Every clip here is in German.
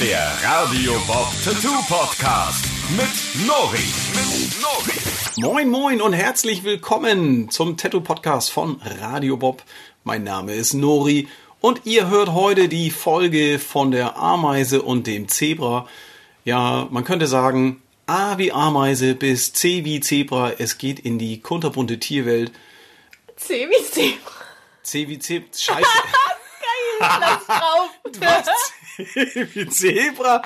Der Radio-Bob Tattoo-Podcast mit Nori. Moin moin und herzlich willkommen zum Tattoo-Podcast von Radio-Bob. Mein Name ist Nori und ihr hört heute die Folge von der Ameise und dem Zebra. Ja, man könnte sagen, A wie Ameise bis C wie Zebra. Es geht in die kunterbunte Tierwelt. C wie Zebra. C wie Zebra. Scheiße. Lass drauf. C wie Zebra.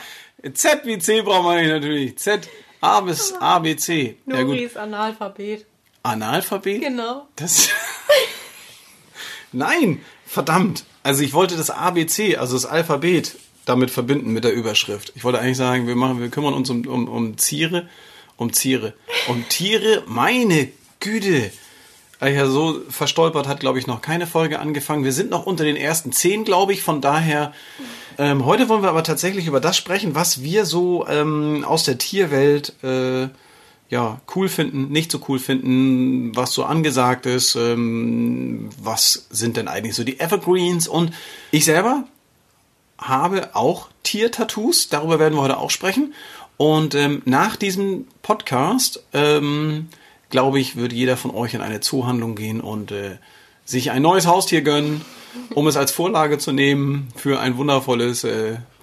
Z wie Zebra meine ich natürlich. Z, A bis A, B, C. Ja, Nuri ist Analphabet. Analphabet? Genau. Das Nein, verdammt. Also ich wollte das A, B, C, also das Alphabet, damit verbinden mit der Überschrift. Ich wollte eigentlich sagen, wir kümmern uns um Tiere. Meine Güte. Ja, so verstolpert hat, glaube ich, noch keine Folge angefangen. Wir sind noch unter den ersten 10, glaube ich. Von daher, heute wollen wir aber tatsächlich über das sprechen, was wir so aus der Tierwelt cool finden, nicht so cool finden, was so angesagt ist. Was sind denn eigentlich so die Evergreens? Und ich selber habe auch Tier-Tattoos. Darüber werden wir heute auch sprechen. Und nach diesem Podcast... glaube ich, wird jeder von euch in eine Zoohandlung gehen und sich ein neues Haustier gönnen, um es als Vorlage zu nehmen für ein wundervolles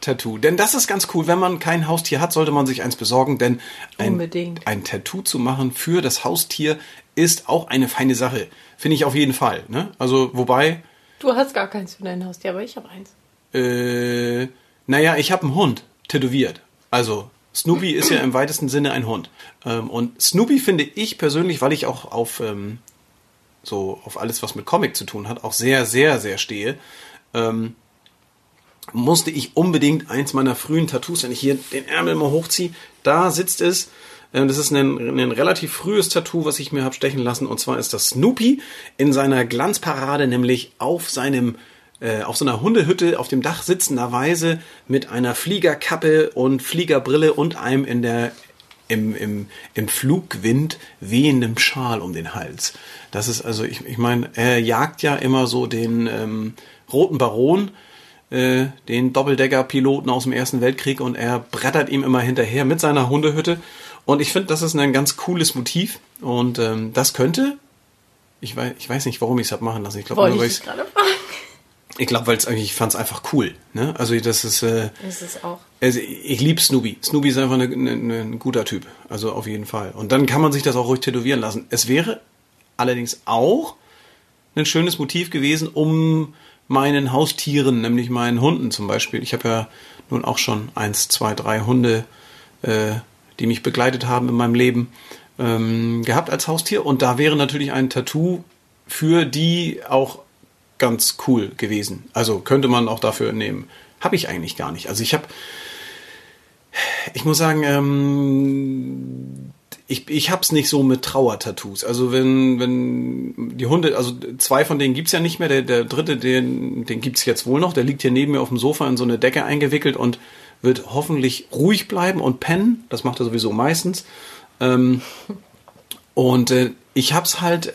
Tattoo. Denn das ist ganz cool. Wenn man kein Haustier hat, sollte man sich eins besorgen, denn ein Tattoo zu machen für das Haustier ist auch eine feine Sache. Finde ich auf jeden Fall. Ne? Also, wobei... Du hast gar keins für dein Haustier, aber ich habe eins. Ich habe einen Hund tätowiert. Also... Snoopy ist ja im weitesten Sinne ein Hund. Und Snoopy finde ich persönlich, weil ich auch auf alles, was mit Comic zu tun hat, auch sehr, sehr, sehr stehe, musste ich unbedingt eins meiner frühen Tattoos, wenn ich hier den Ärmel mal hochziehe, da sitzt es. Das ist ein relativ frühes Tattoo, was ich mir habe stechen lassen. Und zwar ist das Snoopy in seiner Glanzparade, nämlich auf seinem... auf so einer Hundehütte auf dem Dach sitzenderweise mit einer Fliegerkappe und Fliegerbrille und einem im Flugwind wehendem Schal um den Hals. Das ist also, ich meine, er jagt ja immer so den Roten Baron, den Doppeldecker-Piloten aus dem Ersten Weltkrieg, und er brettert ihm immer hinterher mit seiner Hundehütte. Und ich finde, das ist ein ganz cooles Motiv. Und das könnte, ich weiß nicht, warum ich es habe machen lassen. Ich glaube, nur weil ich es gerade fragen. Ich glaube, ich fand es einfach cool. Ne? Also das ist... das ist auch. Also ich liebe Snoopy. Snoopy ist einfach ein guter Typ. Also auf jeden Fall. Und dann kann man sich das auch ruhig tätowieren lassen. Es wäre allerdings auch ein schönes Motiv gewesen, um meinen Haustieren, nämlich meinen Hunden zum Beispiel. Ich habe ja nun auch schon 1, 2, 3 Hunde, die mich begleitet haben in meinem Leben, gehabt als Haustier. Und da wäre natürlich ein Tattoo für die auch... ganz cool gewesen. Also könnte man auch dafür nehmen. Habe ich eigentlich gar nicht. Also ich habe es nicht so mit Trauer-Tattoos. Also wenn die Hunde, also 2 von denen gibt es ja nicht mehr. Der dritte, den gibt es jetzt wohl noch. Der liegt hier neben mir auf dem Sofa in so eine Decke eingewickelt und wird hoffentlich ruhig bleiben und pennen. Das macht er sowieso meistens. Ich habe es halt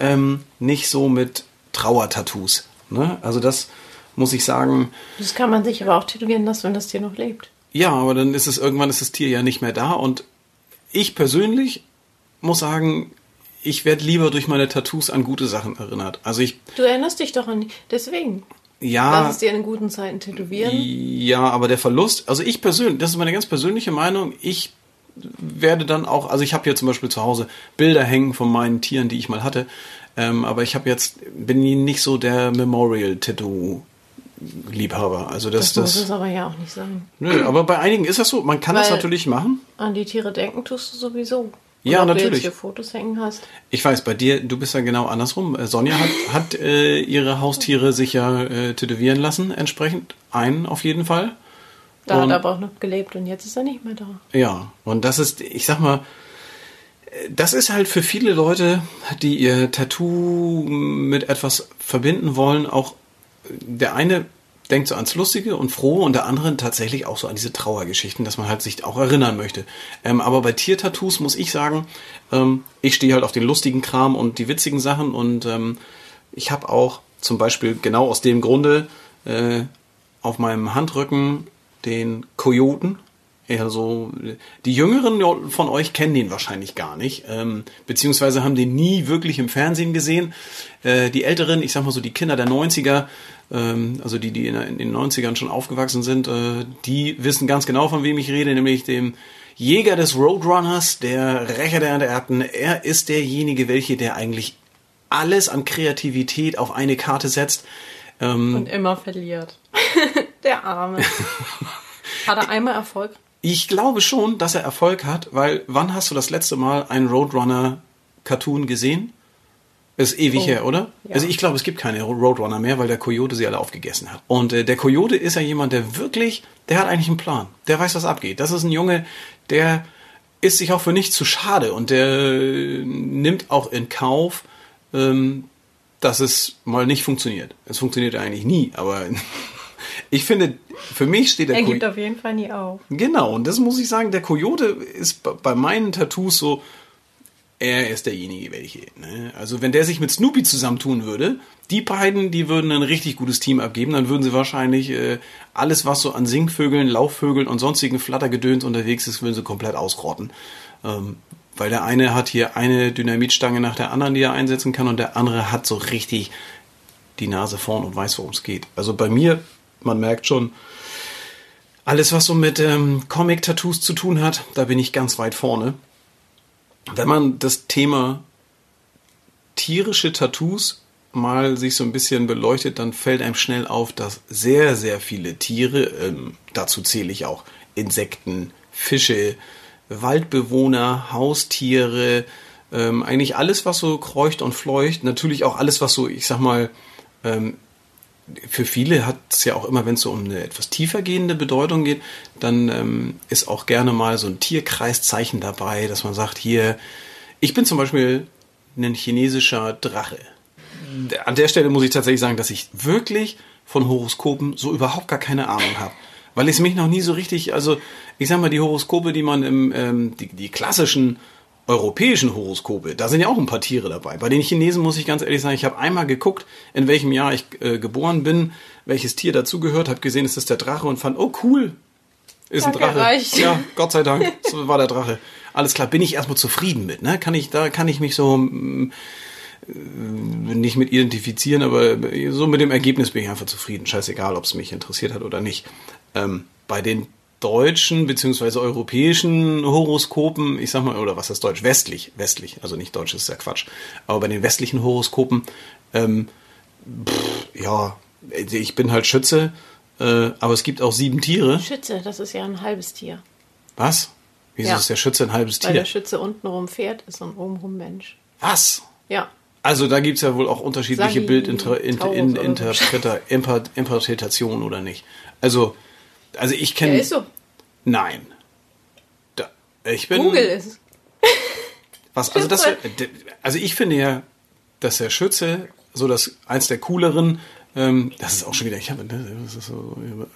nicht so mit Trauer-Tattoos. Ne? Also das muss ich sagen. Das kann man sich aber auch tätowieren lassen, wenn das Tier noch lebt. Ja, aber dann ist das Tier ja nicht mehr da, und ich persönlich muss sagen, ich werde lieber durch meine Tattoos an gute Sachen erinnert. Also du erinnerst dich doch an... Deswegen. Ja. Lass es dir in guten Zeiten tätowieren. Ja, aber der Verlust... Also ich persönlich, das ist meine ganz persönliche Meinung, ich werde dann auch... Also ich habe hier zum Beispiel zu Hause Bilder hängen von meinen Tieren, die ich mal hatte. Aber ich bin nicht so der Memorial-Tattoo-Liebhaber. Also das muss es aber ja auch nicht sein. Nö, aber bei einigen ist das so. Man kann das natürlich machen. An die Tiere denken tust du sowieso. Und ja, natürlich. Ob du jetzt hier Fotos hängen hast. Ich weiß, bei dir, du bist ja genau andersrum. Sonja hat ihre Haustiere sich ja tätowieren lassen, entsprechend. Einen auf jeden Fall. Da hat er aber auch noch gelebt und jetzt ist er nicht mehr da. Ja, und das ist, ich sag mal, das ist halt für viele Leute, die ihr Tattoo mit etwas verbinden wollen, auch der eine denkt so ans Lustige und Frohe und der andere tatsächlich auch so an diese Trauergeschichten, dass man halt sich auch erinnern möchte. Aber bei Tiertattoos muss ich sagen, ich stehe halt auf den lustigen Kram und die witzigen Sachen, und ich habe auch zum Beispiel genau aus dem Grunde auf meinem Handrücken den Kojoten. Also die Jüngeren von euch kennen den wahrscheinlich gar nicht, beziehungsweise haben den nie wirklich im Fernsehen gesehen. Die Älteren, ich sag mal so die Kinder der 90er, also die in den 90ern schon aufgewachsen sind, die wissen ganz genau, von wem ich rede, nämlich dem Jäger des Roadrunners, der Rächer der Enterbten. Er ist derjenige, der eigentlich alles an Kreativität auf eine Karte setzt. Und immer verliert. Der Arme. Hat er einmal Erfolg? Ich glaube schon, dass er Erfolg hat, weil wann hast du das letzte Mal einen Roadrunner-Cartoon gesehen? Das ist ewig her, oder? Ja. Also ich glaube, es gibt keine Roadrunner mehr, weil der Coyote sie alle aufgegessen hat. Und der Coyote ist ja jemand, der hat eigentlich einen Plan. Der weiß, was abgeht. Das ist ein Junge, der ist sich auch für nichts zu schade. Und der nimmt auch in Kauf, dass es mal nicht funktioniert. Es funktioniert eigentlich nie, aber... Ich finde, für mich steht der Coyote... Er gibt auf jeden Fall nie auf. Genau, und das muss ich sagen, der Coyote ist bei meinen Tattoos so, er ist derjenige, ne? Also wenn der sich mit Snoopy zusammentun würde, die beiden, die würden ein richtig gutes Team abgeben, dann würden sie wahrscheinlich alles, was so an Singvögeln, Laufvögeln und sonstigen Flattergedöns unterwegs ist, würden sie komplett ausrotten. Weil der eine hat hier eine Dynamitstange nach der anderen, die er einsetzen kann, und der andere hat so richtig die Nase vorn und weiß, worum es geht. Also bei mir... Man merkt schon, alles, was so mit Comic-Tattoos zu tun hat, da bin ich ganz weit vorne. Wenn man das Thema tierische Tattoos mal sich so ein bisschen beleuchtet, dann fällt einem schnell auf, dass sehr, sehr viele Tiere, dazu zähle ich auch Insekten, Fische, Waldbewohner, Haustiere, eigentlich alles, was so kreucht und fleucht, natürlich auch alles, was so, ich sag mal, für viele hat es ja auch immer, wenn es so um eine etwas tiefergehende Bedeutung geht, dann ist auch gerne mal so ein Tierkreiszeichen dabei, dass man sagt, hier, ich bin zum Beispiel ein chinesischer Drache. An der Stelle muss ich tatsächlich sagen, dass ich wirklich von Horoskopen so überhaupt gar keine Ahnung habe. Weil es mich noch nie so richtig, also ich sag mal, die Horoskope, die man im, die klassischen europäischen Horoskope, da sind ja auch ein paar Tiere dabei. Bei den Chinesen muss ich ganz ehrlich sagen, ich habe einmal geguckt, in welchem Jahr ich geboren bin, welches Tier dazugehört, habe gesehen, es ist der Drache und fand, oh cool, ist ein Drache. Erreicht. Ja, Gott sei Dank, so war der Drache. Alles klar, bin ich erstmal zufrieden mit, ne? Kann ich mich so nicht mit identifizieren, aber so mit dem Ergebnis bin ich einfach zufrieden. Scheißegal, ob es mich interessiert hat oder nicht. Bei den deutschen bzw. europäischen Horoskopen, ich sag mal, oder was ist deutsch? Westlich, also nicht deutsch, das ist ja Quatsch. Aber bei den westlichen Horoskopen, ja, ich bin halt Schütze, aber es gibt auch 7 Tiere. Schütze, das ist ja ein halbes Tier. Was? Wieso ist der Schütze ein halbes Tier? Weil der Schütze untenrum Pferd ist und obenrum Mensch. Was? Ja. Also da gibt es ja wohl auch unterschiedliche Interpretationen oder nicht. Also ich kenne... Ja, ist so. Nein. Google ist. Was? Also ich finde ja, dass der Schütze, so dass eins der cooleren, das ist auch schon wieder, das ist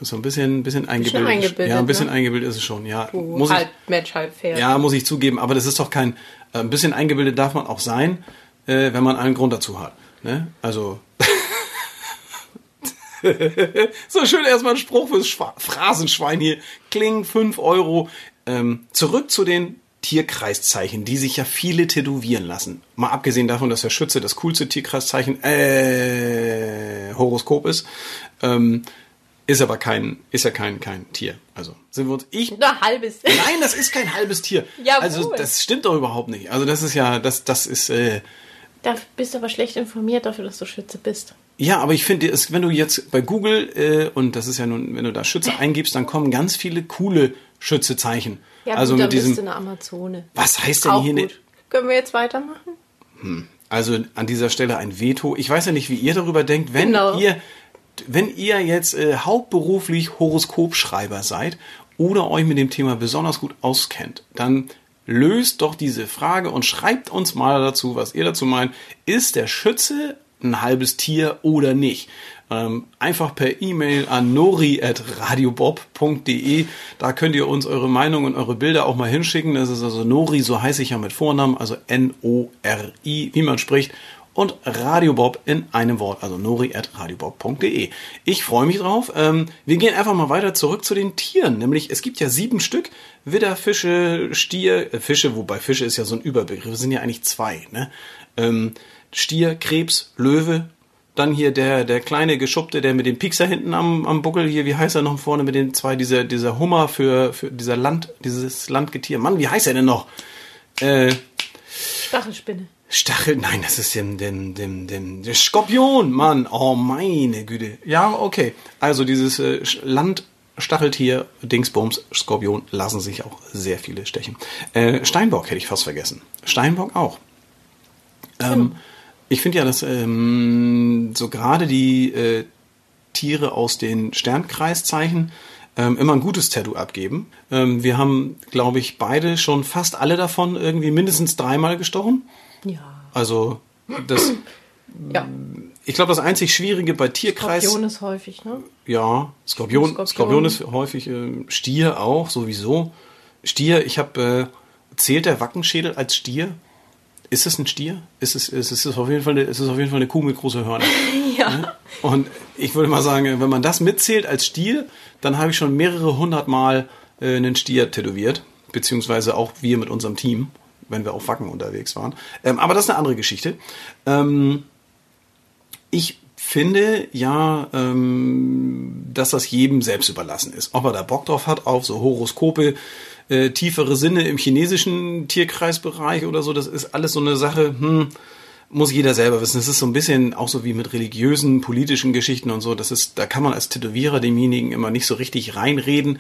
so ein bisschen eingebildet. Ja, ein bisschen, ne? Eingebildet ist es schon, ja. Halb Mensch, halb Pferd. Ja, muss ich zugeben, aber das ist doch kein... Ein bisschen eingebildet darf man auch sein, wenn man einen Grund dazu hat. Ne? Also... So schön erstmal ein Spruch fürs Phrasenschwein hier. Kling, 5 €. Zurück zu den Tierkreiszeichen, die sich ja viele tätowieren lassen. Mal abgesehen davon, dass der Schütze das coolste Tierkreiszeichen Horoskop ist. Ist aber kein Tier. Also sind wir uns... Ein halbes. Nein, das ist kein halbes Tier. Ja, also cool. Das stimmt doch überhaupt nicht. Also das ist ja... Das ist... Da bist du aber schlecht informiert dafür, dass du Schütze bist. Ja, aber ich finde, wenn du jetzt bei Google, und das ist ja nun, wenn du da Schütze eingibst, dann kommen ganz viele coole Schützezeichen. Ja, also gut, bist du in der Amazone. Was heißt denn auch hier? Gut. Können wir jetzt weitermachen? Also an dieser Stelle ein Veto. Ich weiß ja nicht, wie ihr darüber denkt, wenn ihr jetzt hauptberuflich Horoskopschreiber seid oder euch mit dem Thema besonders gut auskennt, dann... Löst doch diese Frage und schreibt uns mal dazu, was ihr dazu meint. Ist der Schütze ein halbes Tier oder nicht? Einfach per E-Mail an nori@radiobob.de. Da könnt ihr uns eure Meinung und eure Bilder auch mal hinschicken. Das ist also Nori, so heiße ich ja mit Vornamen, also Nori, wie man spricht. und Radio-Bob in einem Wort, also nori@radiobob.de. Ich freue mich drauf. Wir gehen einfach mal weiter zurück zu den Tieren, nämlich es gibt ja 7 Stück, Widder, Fische, Stier, Fische, wobei Fische ist ja so ein Überbegriff, es sind ja eigentlich 2, ne? Stier, Krebs, Löwe, dann hier der kleine Geschuppte, der mit dem Piekser hinten am Buckel hier, wie heißt er noch vorne mit den 2, dieser Hummer für dieses Landgetier. Mann, wie heißt er denn noch? Stachelspinne. Nein, das ist der Skorpion, Mann. Oh, meine Güte. Ja, okay. Also dieses Landstacheltier, Dingsbums, Skorpion, lassen sich auch sehr viele stechen. Steinbock hätte ich fast vergessen. Steinbock auch. Ich finde ja, dass so gerade die Tiere aus den Sternkreiszeichen immer ein gutes Tattoo abgeben. Wir haben, glaube ich, beide schon fast alle davon irgendwie mindestens 3-mal gestochen. Ja. Also das. Ja. Ich glaube, das einzig Schwierige bei Tierkreis. Skorpion ist häufig, ne? Ja, Skorpion ist häufig. Stier auch sowieso. Stier. Ich habe zählt der Wackenschädel als Stier? Ist es ein Stier? Ist es auf jeden Fall eine Kuh mit großen Hörnern. Ja. Und ich würde mal sagen, wenn man das mitzählt als Stier, dann habe ich schon mehrere 100-mal einen Stier tätowiert. Beziehungsweise auch wir mit unserem Team, wenn wir auf Wacken unterwegs waren. Aber das ist eine andere Geschichte. Ich finde ja, dass das jedem selbst überlassen ist. Ob er da Bock drauf hat, auf so Horoskope, tiefere Sinne im chinesischen Tierkreisbereich oder so, das ist alles so eine Sache, muss jeder selber wissen. Das ist so ein bisschen auch so wie mit religiösen, politischen Geschichten und so. Da kann man als Tätowierer demjenigen immer nicht so richtig reinreden.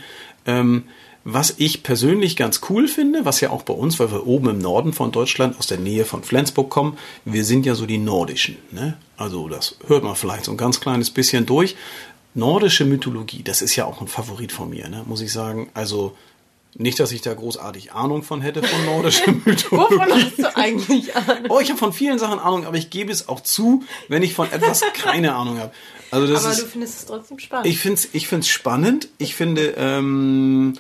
Was ich persönlich ganz cool finde, was ja auch bei uns, weil wir oben im Norden von Deutschland aus der Nähe von Flensburg kommen, wir sind ja so die Nordischen, ne? Also das hört man vielleicht so ein ganz kleines bisschen durch. Nordische Mythologie, das ist ja auch ein Favorit von mir, ne? Muss ich sagen. Also nicht, dass ich da großartig Ahnung von hätte, von nordischer Mythologie. Wovon hast du eigentlich Ahnung? Oh, ich habe von vielen Sachen Ahnung, aber ich gebe es auch zu, wenn ich von etwas keine Ahnung habe. Also das aber du findest es trotzdem spannend. Ich finde es spannend. Ich finde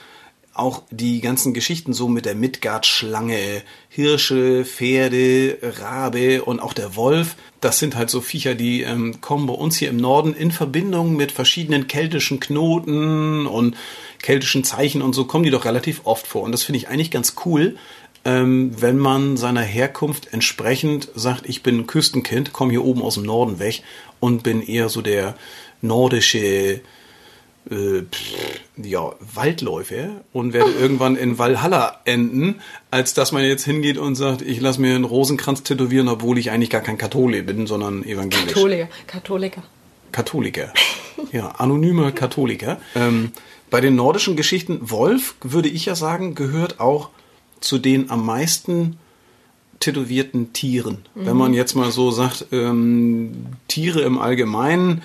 auch die ganzen Geschichten so mit der Midgard-Schlange, Hirsche, Pferde, Rabe und auch der Wolf. Das sind halt so Viecher, die kommen bei uns hier im Norden in Verbindung mit verschiedenen keltischen Knoten und keltischen Zeichen und so kommen die doch relativ oft vor. Und das finde ich eigentlich ganz cool, wenn man seiner Herkunft entsprechend sagt, ich bin ein Küstenkind, komme hier oben aus dem Norden weg und bin eher so der nordische Waldläufe und werde irgendwann in Valhalla enden, als dass man jetzt hingeht und sagt, ich lasse mir einen Rosenkranz tätowieren, obwohl ich eigentlich gar kein Kathole bin, sondern evangelisch. Katholiker. Ja, anonyme Katholiker. Bei den nordischen Geschichten, Wolf, würde ich ja sagen, gehört auch zu den am meisten tätowierten Tieren. Mhm. Wenn man jetzt mal so sagt, Tiere im Allgemeinen,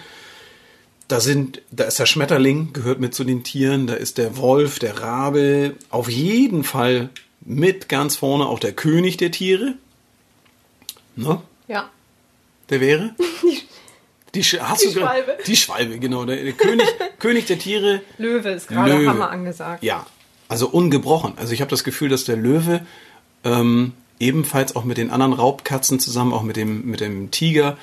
da ist der Schmetterling, gehört mit zu den Tieren, da ist der Wolf, der Rabe, auf jeden Fall mit ganz vorne auch der König der Tiere. Ne? Ja. Der wäre? Schwalbe. Die Schwalbe, genau. Der König der Tiere. Löwe ist gerade Hammer angesagt. Ja, also ungebrochen. Also ich habe das Gefühl, dass der Löwe ebenfalls auch mit den anderen Raubkatzen zusammen, auch mit dem Tiger,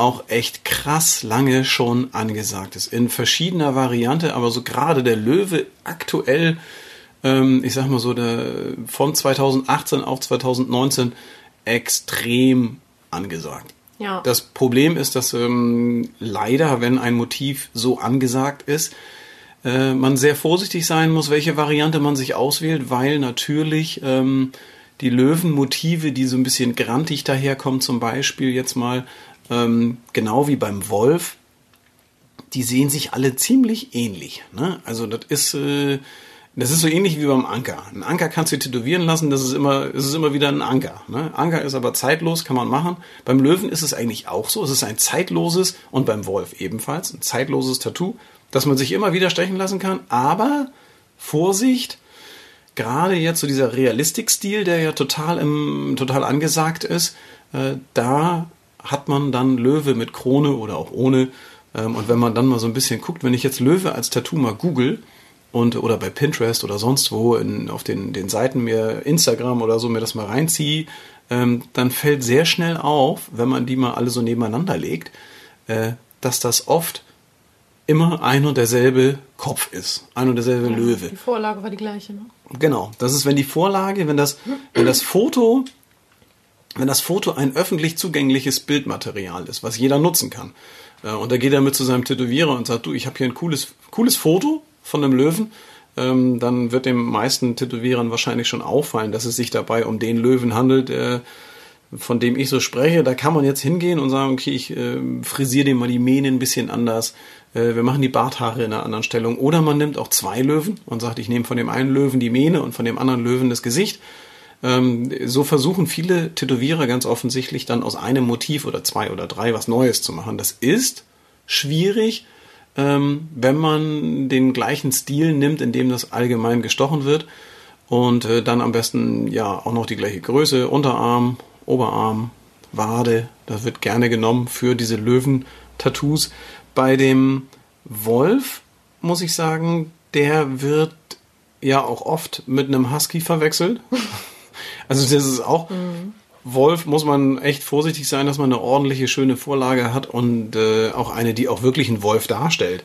auch echt krass lange schon angesagt ist. In verschiedener Variante, aber so gerade der Löwe aktuell, ich sag mal so, von 2018 auf 2019 extrem angesagt. Ja. Das Problem ist, dass leider, wenn ein Motiv so angesagt ist, man sehr vorsichtig sein muss, welche Variante man sich auswählt, weil natürlich die Löwenmotive, die so ein bisschen grantig daherkommen, zum Beispiel jetzt mal, genau wie beim Wolf, die sehen sich alle ziemlich ähnlich. Ne? Also das ist so ähnlich wie beim Anker. Ein Anker kannst du tätowieren lassen, es ist immer wieder ein Anker. Ne? Anker ist aber zeitlos, kann man machen. Beim Löwen ist es eigentlich auch so. Es ist ein zeitloses und beim Wolf ebenfalls ein zeitloses Tattoo, das man sich immer wieder stechen lassen kann. Aber Vorsicht, gerade jetzt so dieser Realistik-Stil, der ja total angesagt ist, da hat man dann Löwe mit Krone oder auch ohne. Und wenn man dann mal so ein bisschen guckt, wenn ich jetzt Löwe als Tattoo mal google oder bei Pinterest oder sonst wo auf den Seiten mir Instagram oder so mir das mal reinziehe, dann fällt sehr schnell auf, wenn man die mal alle so nebeneinander legt, dass das oft immer ein und derselbe Kopf ist, ein und derselbe Löwe. Die Vorlage war die gleiche, ne? Genau, das ist, wenn die Vorlage, wenn das Foto ein öffentlich zugängliches Bildmaterial ist, was jeder nutzen kann. Und da geht er mit zu seinem Tätowierer und sagt, du, ich habe hier ein cooles Foto von einem Löwen. Dann wird dem meisten Tätowierern wahrscheinlich schon auffallen, dass es sich dabei um den Löwen handelt, von dem ich so spreche. Da kann man jetzt hingehen und sagen, okay, ich frisiere dem mal die Mähne ein bisschen anders. Wir machen die Barthaare in einer anderen Stellung. Oder man nimmt auch zwei Löwen und sagt, ich nehme von dem einen Löwen die Mähne und von dem anderen Löwen das Gesicht. So versuchen viele Tätowierer ganz offensichtlich dann aus einem Motiv oder zwei oder drei was Neues zu machen. Das ist schwierig, wenn man den gleichen Stil nimmt, in dem das allgemein gestochen wird und dann am besten ja auch noch die gleiche Größe, Unterarm, Oberarm, Wade, das wird gerne genommen für diese Löwen-Tattoos. Bei dem Wolf, muss ich sagen, der wird ja auch oft mit einem Husky verwechselt. Also das ist auch, Wolf muss man echt vorsichtig sein, dass man eine ordentliche, schöne Vorlage hat und auch eine, die auch wirklich einen Wolf darstellt.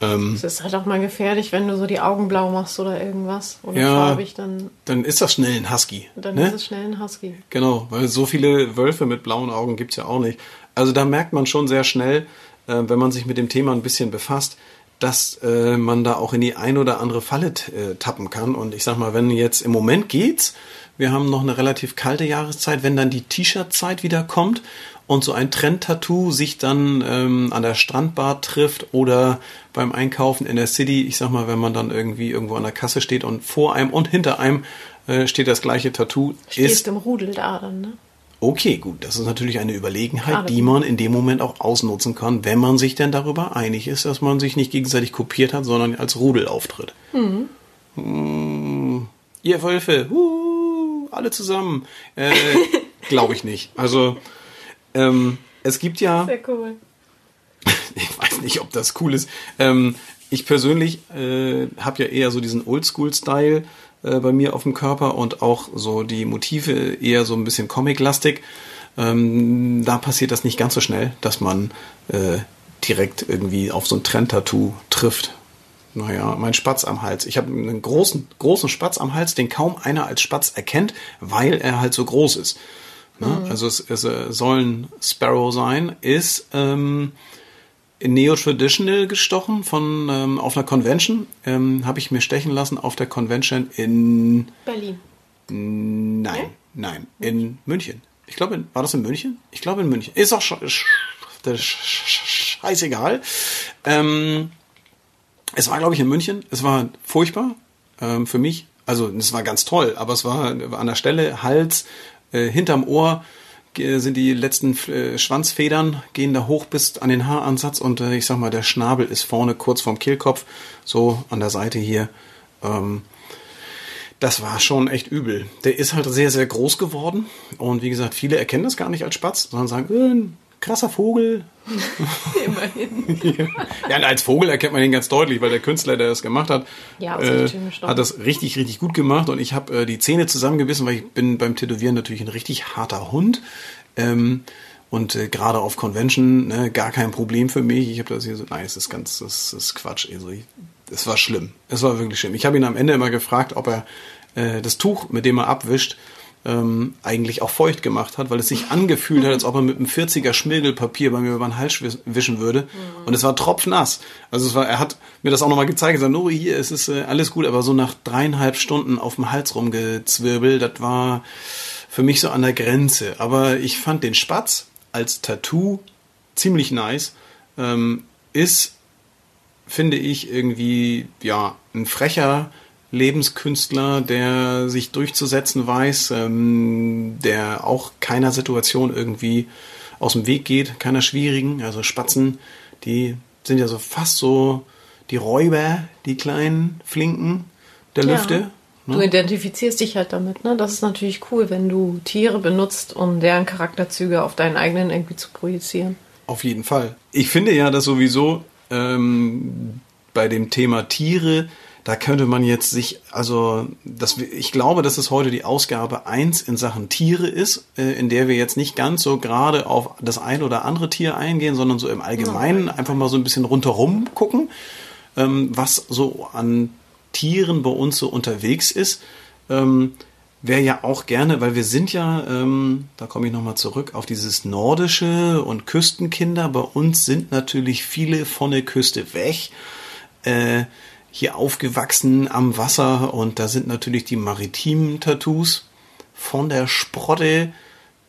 Es ist halt auch mal gefährlich, wenn du so die Augen blau machst oder irgendwas. Oder ja, farbig, dann ist das schnell ein Husky. Dann, ne? Ist es schnell ein Husky. Genau, weil so viele Wölfe mit blauen Augen gibt es ja auch nicht. Also da merkt man schon sehr schnell, wenn man sich mit dem Thema ein bisschen befasst, dass man da auch in die ein oder andere Falle tappen kann. Und ich sag mal, wenn jetzt im Moment geht's, wir haben noch eine relativ kalte Jahreszeit, wenn dann die T-Shirt-Zeit wieder kommt und so ein Trend-Tattoo sich dann an der Strandbar trifft oder beim Einkaufen in der City, ich sag mal, wenn man dann irgendwie irgendwo an der Kasse steht und vor einem und hinter einem steht das gleiche Tattoo. Stehst im Rudel da dann, ne? Okay, gut, das ist natürlich eine Überlegenheit, die man in dem Moment auch ausnutzen kann, wenn man sich denn darüber einig ist, dass man sich nicht gegenseitig kopiert hat, sondern als Rudel auftritt. Mhm. Ihr Wölfe, alle zusammen. Glaube ich nicht. Also, es gibt ja... Sehr cool. Ich weiß nicht, ob das cool ist. Ich persönlich habe ja eher so diesen Oldschool-Style bei mir auf dem Körper und auch so die Motive eher so ein bisschen Comic-lastig. Da passiert das nicht ganz so schnell, dass man direkt irgendwie auf so ein Trend-Tattoo trifft. Naja, mein Spatz am Hals. Ich habe einen großen Spatz am Hals, den kaum einer als Spatz erkennt, weil er halt so groß ist. Ne? Also es soll ein Sparrow sein, ist in Neo-Traditional gestochen von auf einer Convention. Habe ich mir stechen lassen auf der Convention in... Berlin. Nein, in München. Ich glaube, war das in München? Ich glaube in München. Ist auch scheißegal. Es war, glaube ich, in München. Es war furchtbar für mich. Also es war ganz toll, aber es war an der Stelle, Hals, hinterm Ohr, sind die letzten Schwanzfedern, gehen da hoch bis an den Haaransatz und ich sag mal, der Schnabel ist vorne kurz vorm Kehlkopf, so an der Seite hier. Das war schon echt übel. Der ist halt sehr, sehr groß geworden und wie gesagt, viele erkennen das gar nicht als Spatz, sondern sagen, krasser Vogel. Immerhin. Ja, als Vogel erkennt man den ganz deutlich, weil der Künstler, der das gemacht hat, hat das richtig, richtig gut gemacht. Und ich habe die Zähne zusammengebissen, weil ich bin beim Tätowieren natürlich ein richtig harter Hund. Und gerade auf Convention, ne, gar kein Problem für mich. Ich habe das hier so, nein, das ist Quatsch. Also es war schlimm. Es war wirklich schlimm. Ich habe ihn am Ende immer gefragt, ob er das Tuch, mit dem er abwischt, eigentlich auch feucht gemacht hat, weil es sich angefühlt hat, als ob er mit einem 40er Schmirgelpapier bei mir über den Hals wischen würde. Und es war tropfnass. Also er hat mir das auch nochmal gezeigt und gesagt, oh, hier, es ist alles gut, aber so nach 3,5 Stunden auf dem Hals rumgezwirbelt, das war für mich so an der Grenze. Aber ich fand den Spatz als Tattoo ziemlich nice. Ist, finde ich, irgendwie ja ein frecher Lebenskünstler, der sich durchzusetzen weiß, der auch keiner Situation irgendwie aus dem Weg geht, keiner schwierigen. Also Spatzen, die sind ja so fast so die Räuber, die kleinen Flinken der Lüfte. Ne? Du identifizierst dich halt damit, ne? Das ist natürlich cool, wenn du Tiere benutzt, um deren Charakterzüge auf deinen eigenen irgendwie zu projizieren. Auf jeden Fall. Ich finde ja, dass sowieso bei dem Thema Tiere Da könnte man jetzt sich, also das, ich glaube, dass es heute die Ausgabe 1 in Sachen Tiere ist, in der wir jetzt nicht ganz so gerade auf das ein oder andere Tier eingehen, sondern so im Allgemeinen einfach mal so ein bisschen rundherum gucken, was so an Tieren bei uns so unterwegs ist. Wäre ja auch gerne, weil wir sind ja, da komme ich nochmal zurück, auf dieses Nordische und Küstenkinder. Bei uns sind natürlich viele von der Küste weg, hier aufgewachsen am Wasser, und da sind natürlich die maritimen Tattoos von der Sprotte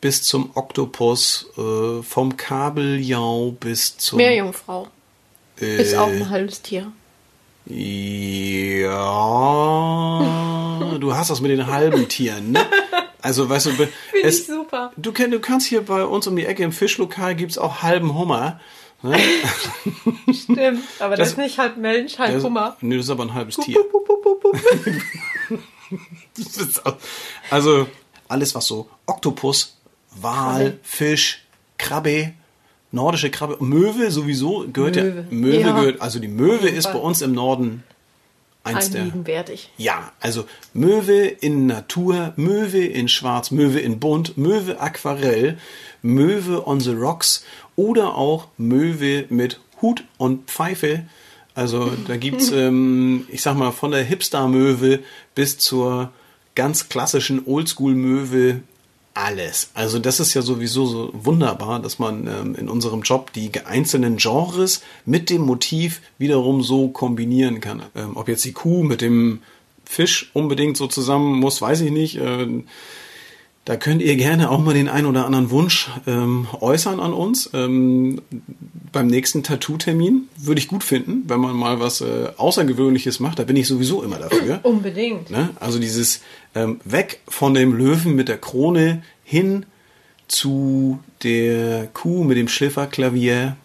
bis zum Oktopus, vom Kabeljau bis zum... Meerjungfrau ist auch ein halbes Tier. Ja, du hast das mit den halben Tieren, ne? Also, weißt du, es, ich super. Du kannst hier bei uns um die Ecke im Fischlokal, gibt's auch halben Hummer. Ne? Stimmt, aber das ist nicht halb Mensch, halb Hummer. Nee, das ist aber ein halbes Tier. Also, alles was so Oktopus, Wal, Fisch, Krabbe, nordische Krabbe, Möwe sowieso gehört Möwe. Gehört, also die Möwe ist bei uns im Norden eins der... Allgegenwärtig. Ja, also Möwe in Natur, Möwe in Schwarz, Möwe in Bunt, Möwe Aquarell, Möwe on the Rocks oder auch Möwe mit Hut und Pfeife. Also da gibt's, ich sag mal, von der Hipster-Möwe bis zur ganz klassischen Oldschool-Möwe alles. Also das ist ja sowieso so wunderbar, dass man in unserem Job die einzelnen Genres mit dem Motiv wiederum so kombinieren kann. Ob jetzt die Kuh mit dem Fisch unbedingt so zusammen muss, weiß ich nicht. Da könnt ihr gerne auch mal den einen oder anderen Wunsch äußern an uns. Beim nächsten Tattoo-Termin würde ich gut finden, wenn man mal was Außergewöhnliches macht. Da bin ich sowieso immer dafür. Unbedingt. Ne? Also dieses weg von dem Löwen mit der Krone hin zu der Kuh mit dem Schifferklavier.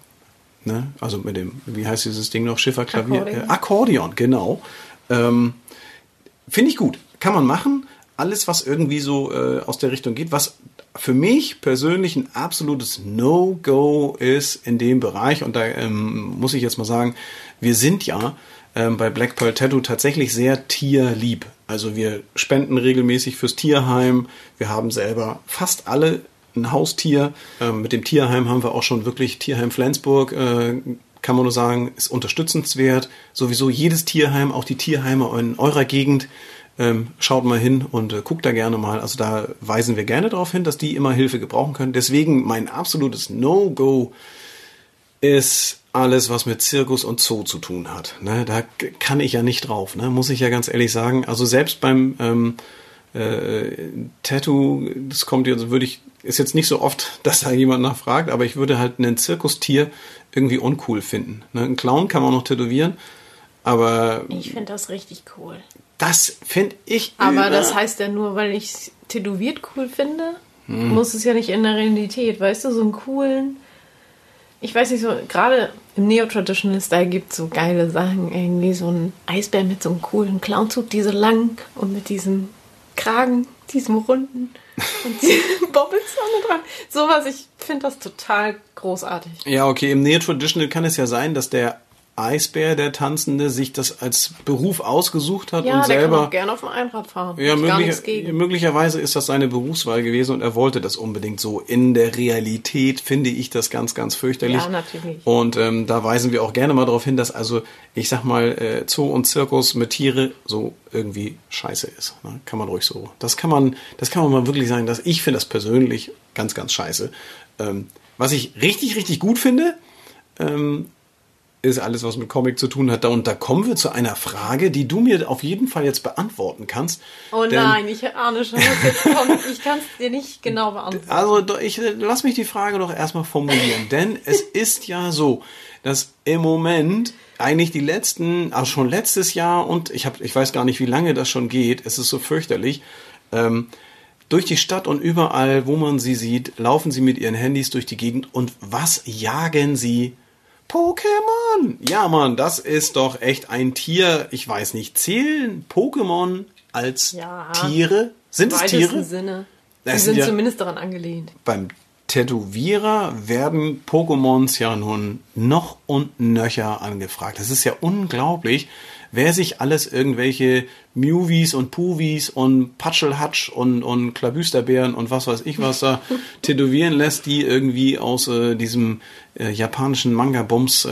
Ne? Also mit dem, wie heißt dieses Ding noch? Schifferklavier? Akkordeon. Akkordeon, genau. Finde ich gut. Kann man machen. Alles, was irgendwie so aus der Richtung geht, was für mich persönlich ein absolutes No-Go ist in dem Bereich. Und da muss ich jetzt mal sagen, wir sind ja bei Black Pearl Tattoo tatsächlich sehr tierlieb. Also wir spenden regelmäßig fürs Tierheim. Wir haben selber fast alle ein Haustier. Mit dem Tierheim haben wir auch schon wirklich Tierheim Flensburg kann man nur sagen, ist unterstützenswert. Sowieso jedes Tierheim, auch die Tierheime in eurer Gegend, schaut mal hin und guckt da gerne mal. Also da weisen wir gerne darauf hin, dass die immer Hilfe gebrauchen können. Deswegen mein absolutes No-Go ist alles, was mit Zirkus und Zoo zu tun hat. Ne? Da kann ich ja nicht drauf, ne? Muss ich ja ganz ehrlich sagen. Also selbst beim Tattoo, das kommt jetzt, ist jetzt nicht so oft, dass da jemand nachfragt, aber ich würde halt ein Zirkustier irgendwie uncool finden. Ne? Ein Clown kann man auch noch tätowieren, aber... Ich finde das richtig cool. Das finde ich... Aber das heißt ja nur, weil ich es tätowiert cool finde, muss es ja nicht in der Realität. Weißt du, so einen coolen... Ich weiß nicht, so gerade im Neo-Traditional-Style gibt es so geile Sachen. Irgendwie so ein Eisbär mit so einem coolen Clownzug, die so lang und mit diesem Kragen, diesem runden und diesem Bobbelzahn dran. Sowas, ich finde das total großartig. Ja, okay, im Neo-Traditional kann es ja sein, dass der Eisbär, der Tanzende, sich das als Beruf ausgesucht hat, ja, und selber... Ja, der kann auch gerne auf dem Einrad fahren. Ja, möglicherweise ist das seine Berufswahl gewesen und er wollte das unbedingt so. In der Realität finde ich das ganz, ganz fürchterlich. Ja, natürlich. Und da weisen wir auch gerne mal darauf hin, dass also, ich sag mal, Zoo und Zirkus mit Tiere so irgendwie scheiße ist. Ne? Kann man ruhig so... Das kann man mal wirklich sagen, dass ich finde das persönlich ganz, ganz scheiße. Was ich richtig, richtig gut finde... ist alles, was mit Comic zu tun hat. Und da kommen wir zu einer Frage, die du mir auf jeden Fall jetzt beantworten kannst. Oh nein, ich ahne schon, was jetzt kommt. Ich kann es dir nicht genau beantworten. Also ich lass mich die Frage doch erstmal formulieren. Denn es ist ja so, dass im Moment eigentlich schon letztes Jahr und ich weiß gar nicht, wie lange das schon geht, es ist so fürchterlich, durch die Stadt und überall, wo man sie sieht, laufen sie mit ihren Handys durch die Gegend und was jagen sie? Pokémon! Ja, Mann, das ist doch echt ein Tier. Ich weiß nicht, zählen Pokémon als Tiere? Sind es Tiere? Im weitesten Sinne. Sie sind ja zumindest daran angelehnt. Beim Tätowierer werden Pokémons ja nun noch und nöcher angefragt. Das ist ja unglaublich, wer sich alles irgendwelche Movies und Puvis und Patschelhatsch und Klabüsterbären und was weiß ich was da tätowieren lässt, die irgendwie aus diesem japanischen Manga-Bums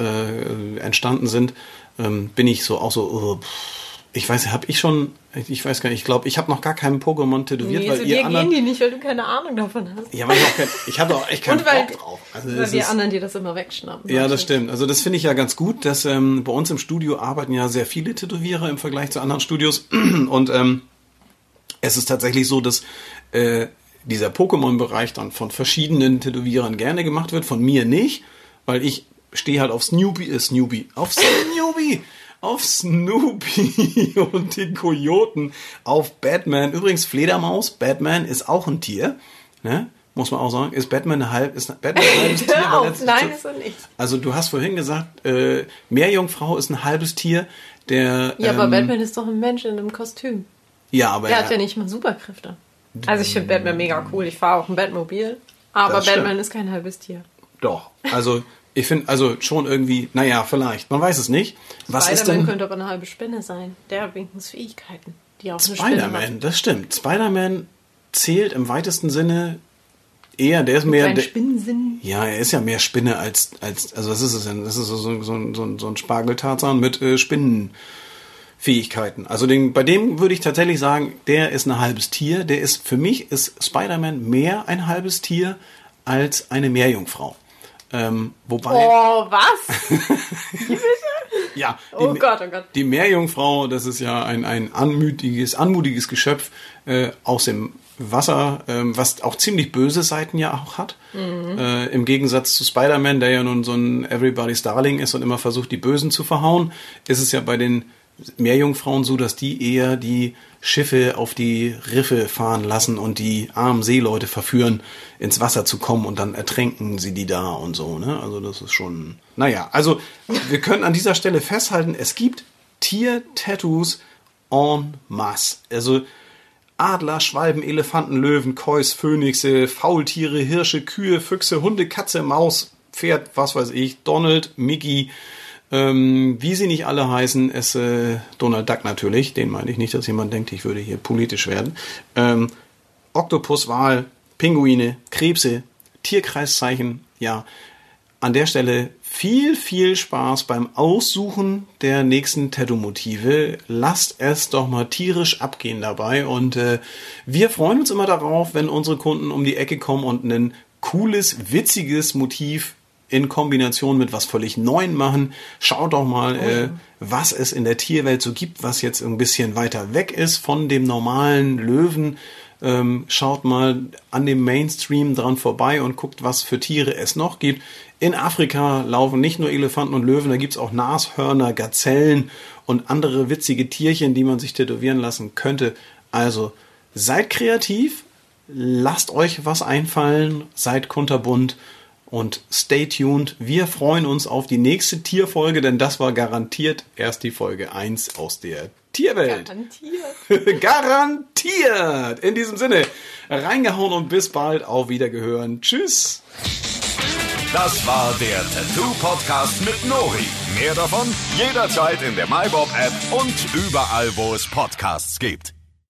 entstanden sind, bin ich so auch so... Ich habe noch gar keinen Pokémon tätowiert, weil ihr anderen... Nee, gehen die nicht, weil du keine Ahnung davon hast. Ja, weil ich habe auch echt keinen Bock drauf. Also weil wir anderen dir das immer wegschnappen. Ja, das stimmt. Also das finde ich ja ganz gut, dass bei uns im Studio arbeiten ja sehr viele Tätowierer im Vergleich zu anderen Studios. Und es ist tatsächlich so, dass dieser Pokémon-Bereich dann von verschiedenen Tätowierern gerne gemacht wird, von mir nicht, weil ich stehe halt auf Snoopy. Auf Snoopy und den Kojoten, auf Batman. Übrigens, Fledermaus, Batman ist auch ein Tier, ne? Muss man auch sagen. Ist Batman ein halbes Tier? Nein, ist er nicht. Also du hast vorhin gesagt, Meerjungfrau ist ein halbes Tier. Aber Batman ist doch ein Mensch in einem Kostüm. Ja, aber er hat ja nicht mal Superkräfte. Also ich finde Batman mega cool. Ich fahre auch ein Batmobil. Aber Batman ist kein halbes Tier. Doch, also... Ich finde, also schon irgendwie, naja, vielleicht. Man weiß es nicht. Was ist denn? Spider-Man könnte aber eine halbe Spinne sein. Der hat wenigstens Fähigkeiten, die auch eine Spinne hat. Spider-Man, das stimmt. Spider-Man zählt im weitesten Sinne eher, der ist mehr... Ein Spinnensinn. Ja, er ist ja mehr Spinne als also was ist es denn? Das ist so ein Spargeltarzan mit Spinnenfähigkeiten. Also bei dem würde ich tatsächlich sagen, der ist ein halbes Tier. Für mich ist Spider-Man mehr ein halbes Tier als eine Meerjungfrau. Wobei. Oh, was? Ja. Oh Gott. Die Meerjungfrau, das ist ja ein anmutiges Geschöpf aus dem Wasser, was auch ziemlich böse Seiten ja auch hat. Mhm. Im Gegensatz zu Spider-Man, der ja nun so ein Everybody's Darling ist und immer versucht, die Bösen zu verhauen, ist es ja bei den Meerjungfrauen so, dass die eher die Schiffe auf die Riffe fahren lassen und die armen Seeleute verführen, ins Wasser zu kommen und dann ertränken sie die da und so, ne? Also das ist schon... Naja, also wir können an dieser Stelle festhalten, es gibt Tier-Tattoos en masse. Also Adler, Schwalben, Elefanten, Löwen, Kois, Phönixe, Faultiere, Hirsche, Kühe, Füchse, Hunde, Katze, Maus, Pferd, was weiß ich, Donald, Mickey... wie sie nicht alle heißen, Donald Duck natürlich, den meine ich nicht, dass jemand denkt, ich würde hier politisch werden. Oktopus, Wal, Pinguine, Krebse, Tierkreiszeichen, ja. An der Stelle viel, viel Spaß beim Aussuchen der nächsten Tattoo-Motive. Lasst es doch mal tierisch abgehen dabei und wir freuen uns immer darauf, wenn unsere Kunden um die Ecke kommen und ein cooles, witziges Motiv in Kombination mit was völlig Neuem machen. Schaut doch mal, was es in der Tierwelt so gibt, was jetzt ein bisschen weiter weg ist von dem normalen Löwen. Schaut mal an dem Mainstream dran vorbei und guckt, was für Tiere es noch gibt. In Afrika laufen nicht nur Elefanten und Löwen, da gibt es auch Nashörner, Gazellen und andere witzige Tierchen, die man sich tätowieren lassen könnte. Also seid kreativ, lasst euch was einfallen, seid kunterbunt. Und stay tuned, wir freuen uns auf die nächste Tierfolge, denn das war garantiert erst die Folge 1 aus der Tierwelt. Garantiert. Garantiert. In diesem Sinne, reingehauen und bis bald, auf Wiedergehören. Tschüss. Das war der Tattoo-Podcast mit Nori. Mehr davon jederzeit in der MyBob-App und überall, wo es Podcasts gibt.